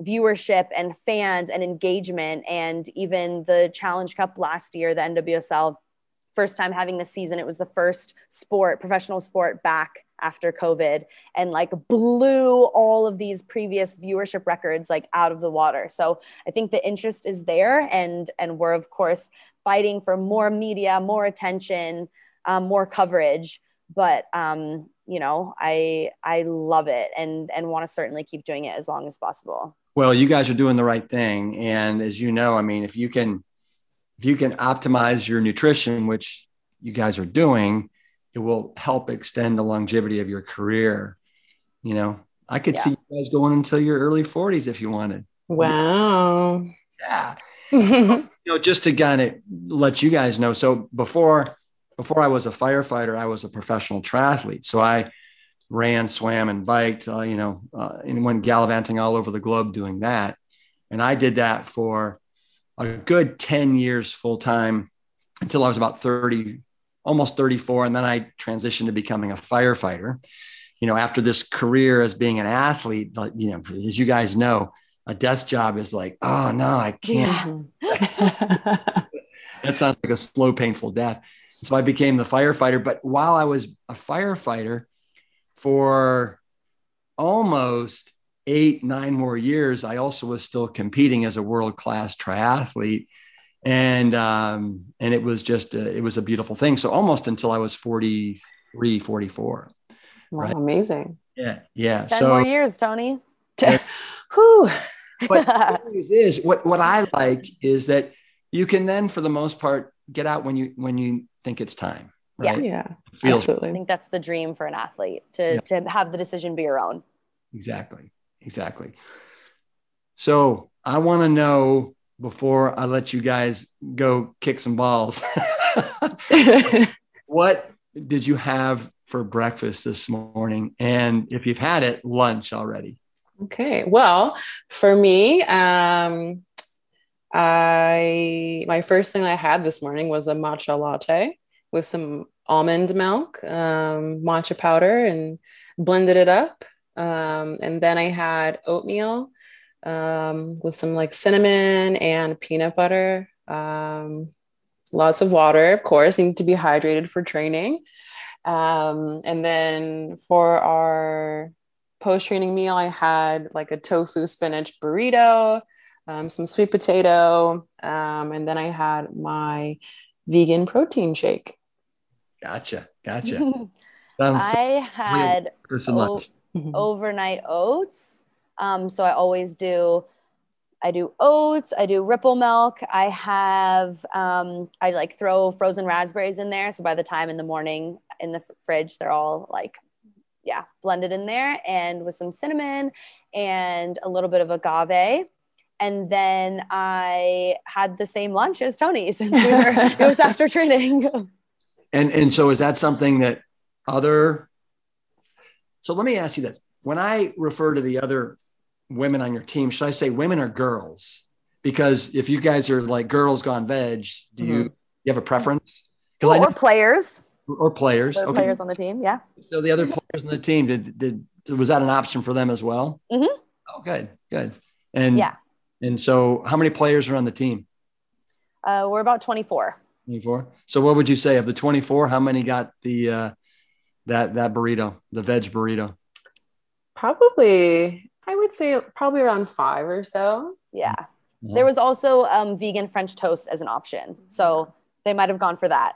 viewership and fans and engagement, and even the Challenge Cup last year, the N W S L, first time having this season. It was the first sport, professional sport, back after COVID, and like blew all of these previous viewership records like out of the water. So I think the interest is there, and and we're of course fighting for more media, more attention, um, more coverage. But um, you know, I I love it, and and want to certainly keep doing it as long as possible. Well, you guys are doing the right thing, and as you know, I mean, if you can if you can optimize your nutrition, which you guys are doing, it will help extend the longevity of your career. You know, I could yeah. see you guys going until your early forties if you wanted. Wow. Yeah. You know, just to kind of let you guys know. So before, before I was a firefighter, I was a professional triathlete. So I ran, swam, and biked, uh, you know, uh, and went gallivanting all over the globe doing that. And I did that for a good ten years full-time, until I was about thirty, almost thirty-four. And then I transitioned to becoming a firefighter, you know, after this career as being an athlete. But, you know, as you guys know, a desk job is like, oh no, I can't. Yeah. That sounds like a slow, painful death. So I became the firefighter. But while I was a firefighter for almost eight, nine more years, I also was still competing as a world-class triathlete. And, um, and it was just, a, it was a beautiful thing. So almost until I was forty-three, forty-four. Wow. Right? Amazing. Yeah. Yeah. ten so, more years, Toni. Ten, whew. But the good news is what, what I like is that you can then, for the most part, get out when you, when you think it's time. Right? Yeah. Yeah. Absolutely. I think that's the dream for an athlete, to, yeah. to have the decision be your own. Exactly. Exactly. So I want to know, before I let you guys go kick some balls, what did you have for breakfast this morning? And if you've had it, lunch already. Okay. Well, for me, um, I, my first thing I had this morning was a matcha latte with some almond milk, um, matcha powder, and blended it up. Um, and then I had oatmeal, um, with some like cinnamon and peanut butter, um, lots of water, of course. You need to be hydrated for training. Um, and then for our post-training meal, I had like a tofu spinach burrito, um, some sweet potato. Um, and then I had my vegan protein shake. Gotcha. Gotcha. Sounds I had, for some lunch. mm-hmm. overnight oats. Um, so I always do, I do oats, I do ripple milk. I have, um, I like throw frozen raspberries in there. So by the time in the morning in the fridge, they're all like, yeah, blended in there, and with some cinnamon and a little bit of agave. And then I had the same lunch as Toni since we were, it was after training. And and so is that something that other, so let me ask you this. When I refer to the other women on your team, should I say women or girls? Because if you guys are like Girls Gone Veg, do mm-hmm. you, you have a preference? Well, I know, or players. Or players. Or okay. Players on the team, yeah. So the other players on the team, did, did was that an option for them as well? Mm-hmm. Oh, good, good. And yeah. And so how many players are on the team? Uh, we're about twenty-four. twenty-four. So what would you say of the twenty-four, how many got the uh, that that burrito, the veg burrito? Probably, I would say probably around five or so. Yeah. yeah. There was also um, vegan French toast as an option. So they might have gone for that.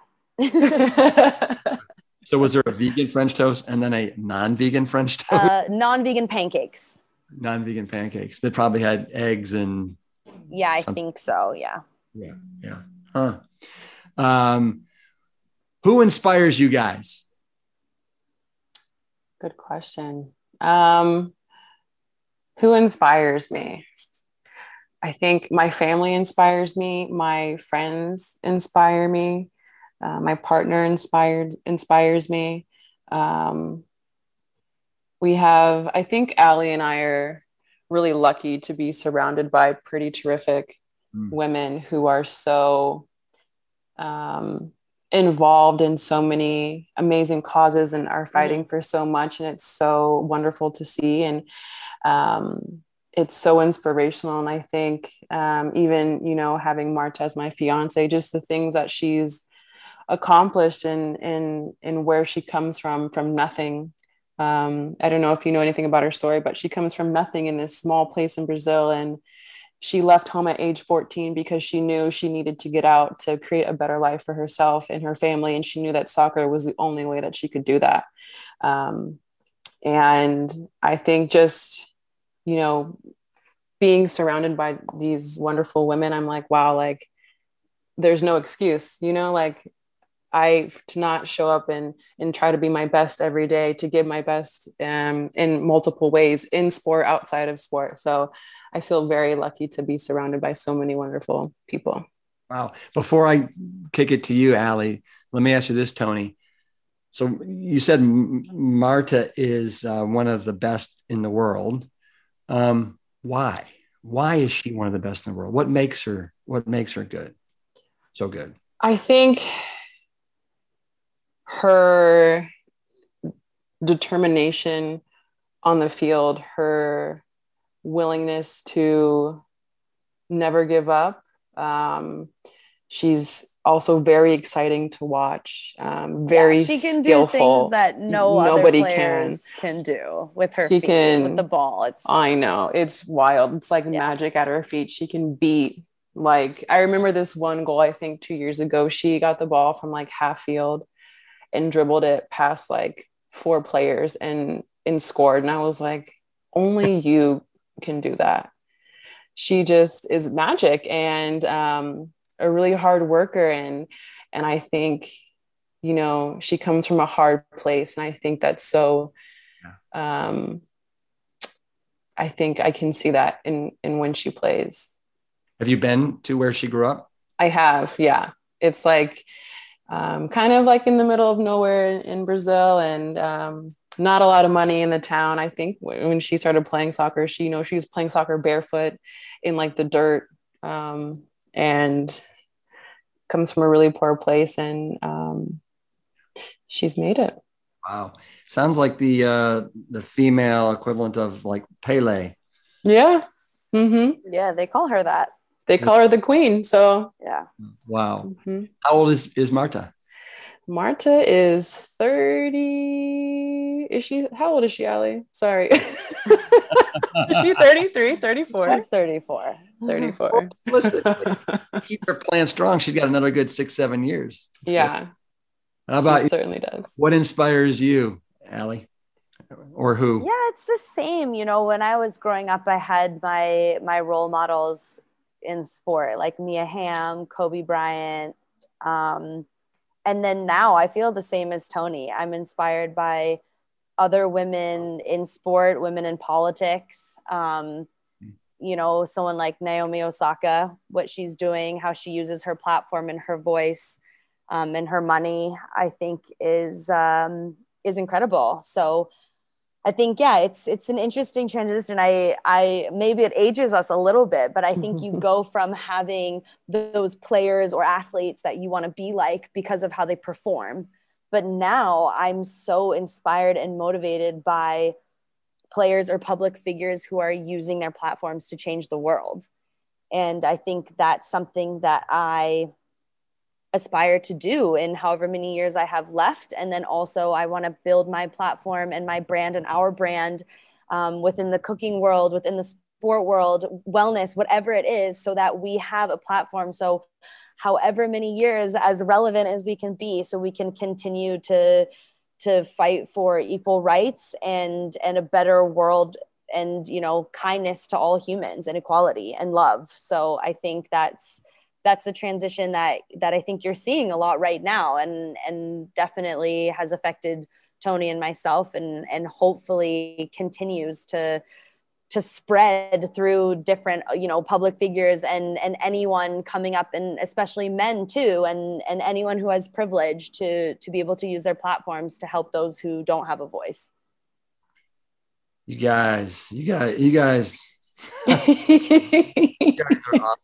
So was there a vegan French toast and then a non-vegan French toast? Uh, non-vegan pancakes. Non-vegan pancakes. They probably had eggs and. Yeah, I something. think so. Yeah. Yeah. Yeah. Huh. Um, who inspires you guys? Good question. Um, who inspires me? I think my family inspires me. My friends inspire me. Uh, my partner inspired inspires me. Um, we have, I think Ali and I are really lucky to be surrounded by pretty terrific mm. women who are so um, involved in so many amazing causes and are fighting mm. for so much. And it's so wonderful to see. And um, it's so inspirational. And I think um, even, you know, having Marta as my fiance, just the things that she's accomplished and in, in, in where she comes from, from nothing. Um, I don't know if you know anything about her story, but she comes from nothing in this small place in Brazil. And she left home at age fourteen because she knew she needed to get out to create a better life for herself and her family. And she knew that soccer was the only way that she could do that. Um, and I think just, you know, being surrounded by these wonderful women, I'm like, wow, like there's no excuse, you know, like I to not show up and, and try to be my best every day, to give my best um, in multiple ways, in sport, outside of sport. So I feel very lucky to be surrounded by so many wonderful people. Wow. Before I kick it to you, Ali, let me ask you this, Toni. So you said Marta is uh, one of the best in the world. Um, why? Why is she one of the best in the world? What makes her, what makes her good? So good. I think her determination on the field, her willingness to never give up. Um, she's also very exciting to watch. Um, very yeah, she can skillful. Do things that no Nobody other players can. can do with her she feet, can, with the ball. It's I know it's wild. It's like yeah. magic at her feet. She can beat. Like I remember this one goal. I think two years ago, she got the ball from like half field and dribbled it past like four players and and scored. And I was like, only you can do that. She just is magic and um, a really hard worker. And, and I think, you know, she comes from a hard place. And I think that's so, um, I think I can see that in, in when she plays. Have you been to where she grew up? I have. Yeah. It's like, um, kind of like in the middle of nowhere in, in Brazil and, um, not a lot of money in the town. I think when she started playing soccer, she, you know, she was playing soccer barefoot in like the dirt, um, and comes from a really poor place and, um, she's made it. Wow. Sounds like the, uh, the female equivalent of like Pele. Yeah. Mm-hmm. Yeah. They call her that. They call her the queen. So yeah. Wow. Mm-hmm. How old is, is Marta? Marta is thirty. Is she, how old is she, Ali? Sorry. Is she thirty-three, thirty-four? She's thirty-four. thirty-four. Well, listen, keep her plan strong. She's got another good six, seven years. That's yeah. Good. How about she certainly does. What inspires you, Ali? or who? Yeah, it's the same. You know, when I was growing up, I had my my role models in sport, like Mia Hamm, Kobe Bryant. Um, and then now I feel the same as Toni. I'm inspired by other women in sport, women in politics. Um, you know, someone like Naomi Osaka, what she's doing, how she uses her platform and her voice um, and her money, I think is um, is incredible. So I think, yeah, it's it's an interesting transition. I I maybe it ages us a little bit, but I think you go from having those players or athletes that you want to be like because of how they perform. But now I'm so inspired and motivated by players or public figures who are using their platforms to change the world. And I think that's something that I aspire to do in however many years I have left. And then also I want to build my platform and my brand and our brand um, within the cooking world, within the sport world, wellness, whatever it is, so that we have a platform. So however many years, as relevant as we can be, so we can continue to to fight for equal rights and and a better world and, you know, kindness to all humans and equality and love. So I think that's that's a transition that that I think you're seeing a lot right now, and and definitely has affected Toni and myself, and and hopefully continues to to spread through different, you know, public figures and and anyone coming up, and especially men too, and and anyone who has privilege to to be able to use their platforms to help those who don't have a voice. You guys, you guys, you guys, you guys are awesome.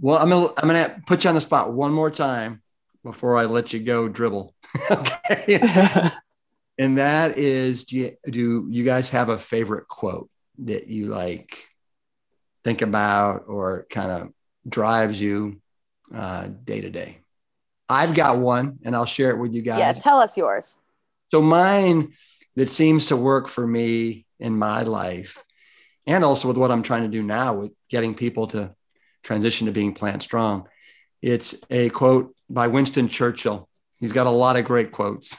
Well, I'm gonna I'm gonna put you on the spot one more time before I let you go dribble. Okay. And that is, do you, do you guys have a favorite quote that you like think about or kind of drives you uh, day to day? I've got one, and I'll share it with you guys. Yeah, tell us yours. So mine that seems to work for me in my life, and also with what I'm trying to do now with getting people to transition to being plant strong. It's a quote by Winston Churchill. He's got a lot of great quotes,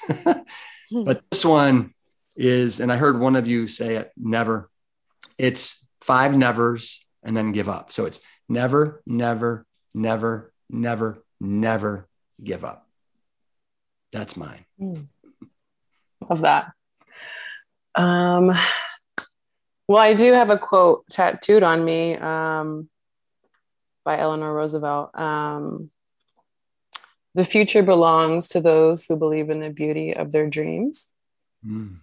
but this one is, and I heard one of you say it, never. It's five nevers and then give up. So it's never, never, never, never, never give up. That's mine. Love that. Um, well, I do have a quote tattooed on me. Um, by Eleanor Roosevelt. Um, the future belongs to those who believe in the beauty of their dreams. Mm.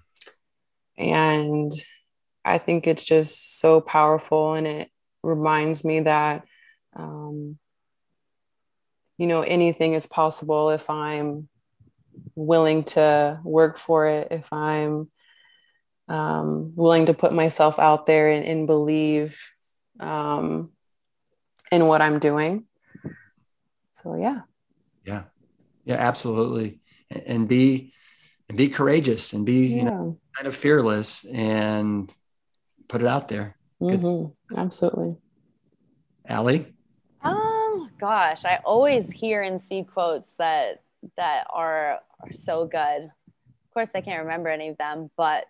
And I think it's just so powerful. And it reminds me that, um, you know, anything is possible if I'm willing to work for it, if I'm um, willing to put myself out there and, and believe, um, in what I'm doing. So, yeah. Yeah. Yeah, absolutely. And, and be, and be courageous and be, yeah. you know, kind of fearless and put it out there. Mm-hmm. Absolutely. Ali? Um, gosh, I always hear and see quotes that, that are, are so good. Of course, I can't remember any of them, but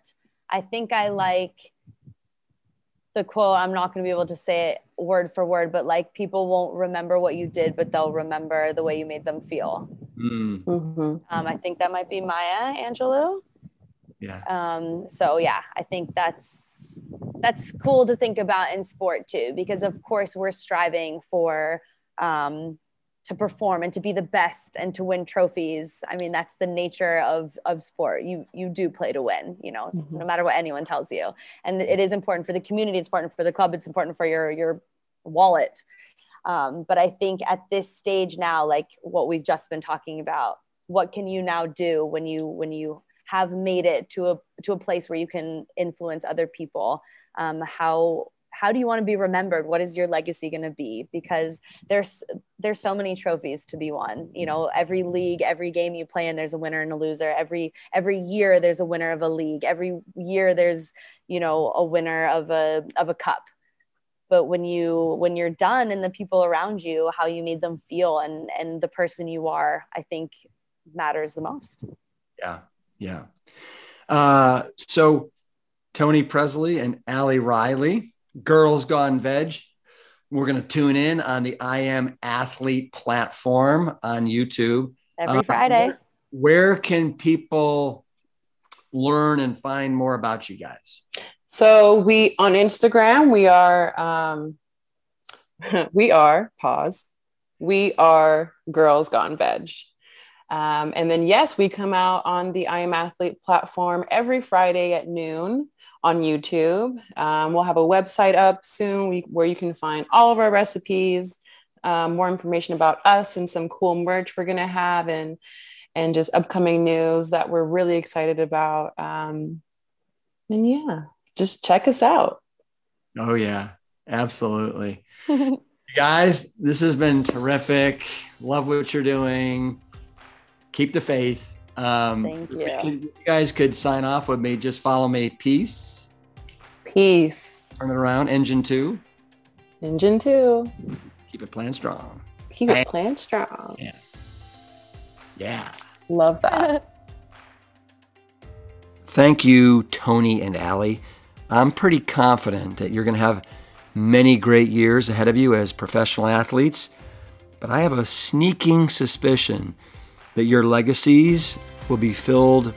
I think I like the quote, I'm not going to be able to say it word for word, but like, people won't remember what you did, but they'll remember the way you made them feel. Mm. Mm-hmm. Um, I think that might be Maya Angelou. Yeah. Um, so yeah, I think that's, that's cool to think about in sport too, because of course we're striving for, um, to perform and to be the best and to win trophies. I mean, that's the nature of, of sport. You, you do play to win, you know, mm-hmm. no matter what anyone tells you. And it is important for the community. It's important for the club. It's important for your, your wallet. Um, but I think at this stage now, like what we've just been talking about, what can you now do when you, when you have made it to a, to a place where you can influence other people? Um, how, How do you want to be remembered? What is your legacy going to be? Because there's there's so many trophies to be won. You know, every league, every game you play in, there's a winner and a loser. Every every year there's a winner of a league. Every year there's, you know, a winner of a of a cup. But when you when you're done and the people around you, how you made them feel and and the person you are, I think matters the most. Yeah. Yeah. Uh, so Toni Pressley and Ali Riley, Girls Gone Veg. We're going to tune in on the I Am Athlete platform on YouTube. Every uh, Friday. Where, where can people learn and find more about you guys? So we, on Instagram, we are, um, we are, pause, we are Girls Gone Veg. Um, and then, yes, we come out on the I Am Athlete platform every Friday at noon on YouTube. Um, we'll have a website up soon we, where you can find all of our recipes, um, more information about us and some cool merch we're going to have and, and just upcoming news that we're really excited about. Um, and yeah. Just check us out. Oh, yeah, absolutely. Guys, this has been terrific. Love what you're doing. Keep the faith. Um, Thank you. Could, you guys could sign off with me. Just follow me. Peace. Peace. Turn it around. Engine two. Engine two. Keep it plant strong. Keep it plant strong. Yeah. Yeah. Love that. Thank you, Toni and Ali. I'm pretty confident that you're going to have many great years ahead of you as professional athletes, but I have a sneaking suspicion that your legacies will be filled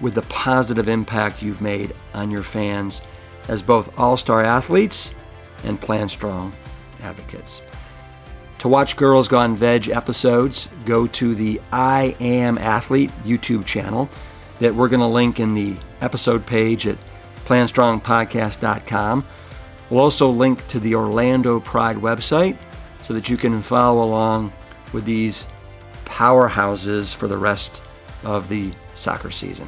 with the positive impact you've made on your fans as both all-star athletes and Plant Strong advocates. To watch Girls Gone Veg episodes, go to the I Am Athlete YouTube channel that we're going to link in the episode page at plant strong podcast dot com. We'll also link to the Orlando Pride website so that you can follow along with these powerhouses for the rest of the soccer season.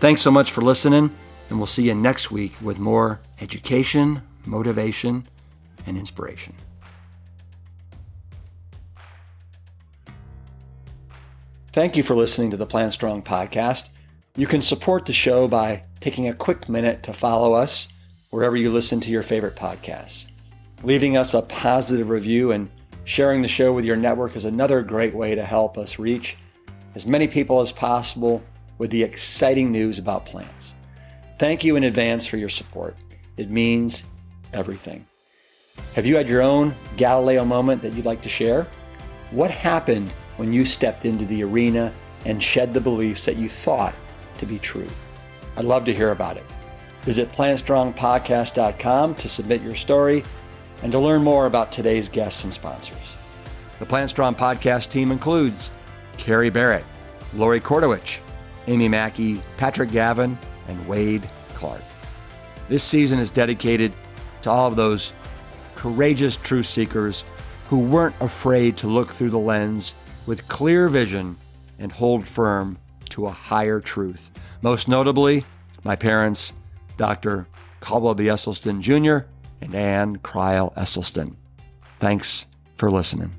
Thanks so much for listening, and we'll see you next week with more education, motivation, and inspiration. Thank you for listening to the Plant Strong Podcast. You can support the show by taking a quick minute to follow us wherever you listen to your favorite podcasts. Leaving us a positive review and sharing the show with your network is another great way to help us reach as many people as possible with the exciting news about plants. Thank you in advance for your support. It means everything. Have you had your own Galileo moment that you'd like to share? What happened when you stepped into the arena and shed the beliefs that you thought to be true? I'd love to hear about it. Visit plant strong podcast dot com to submit your story and to learn more about today's guests and sponsors. The Plant Strong Podcast team includes Carrie Barrett, Lori Kordowich, Amy Mackey, Patrick Gavin, and Wade Clark. This season is dedicated to all of those courageous truth seekers who weren't afraid to look through the lens with clear vision and hold firm to a higher truth. Most notably, my parents, Doctor Caldwell B. Esselstyn Junior and Ann Cryle Esselstyn. Thanks for listening.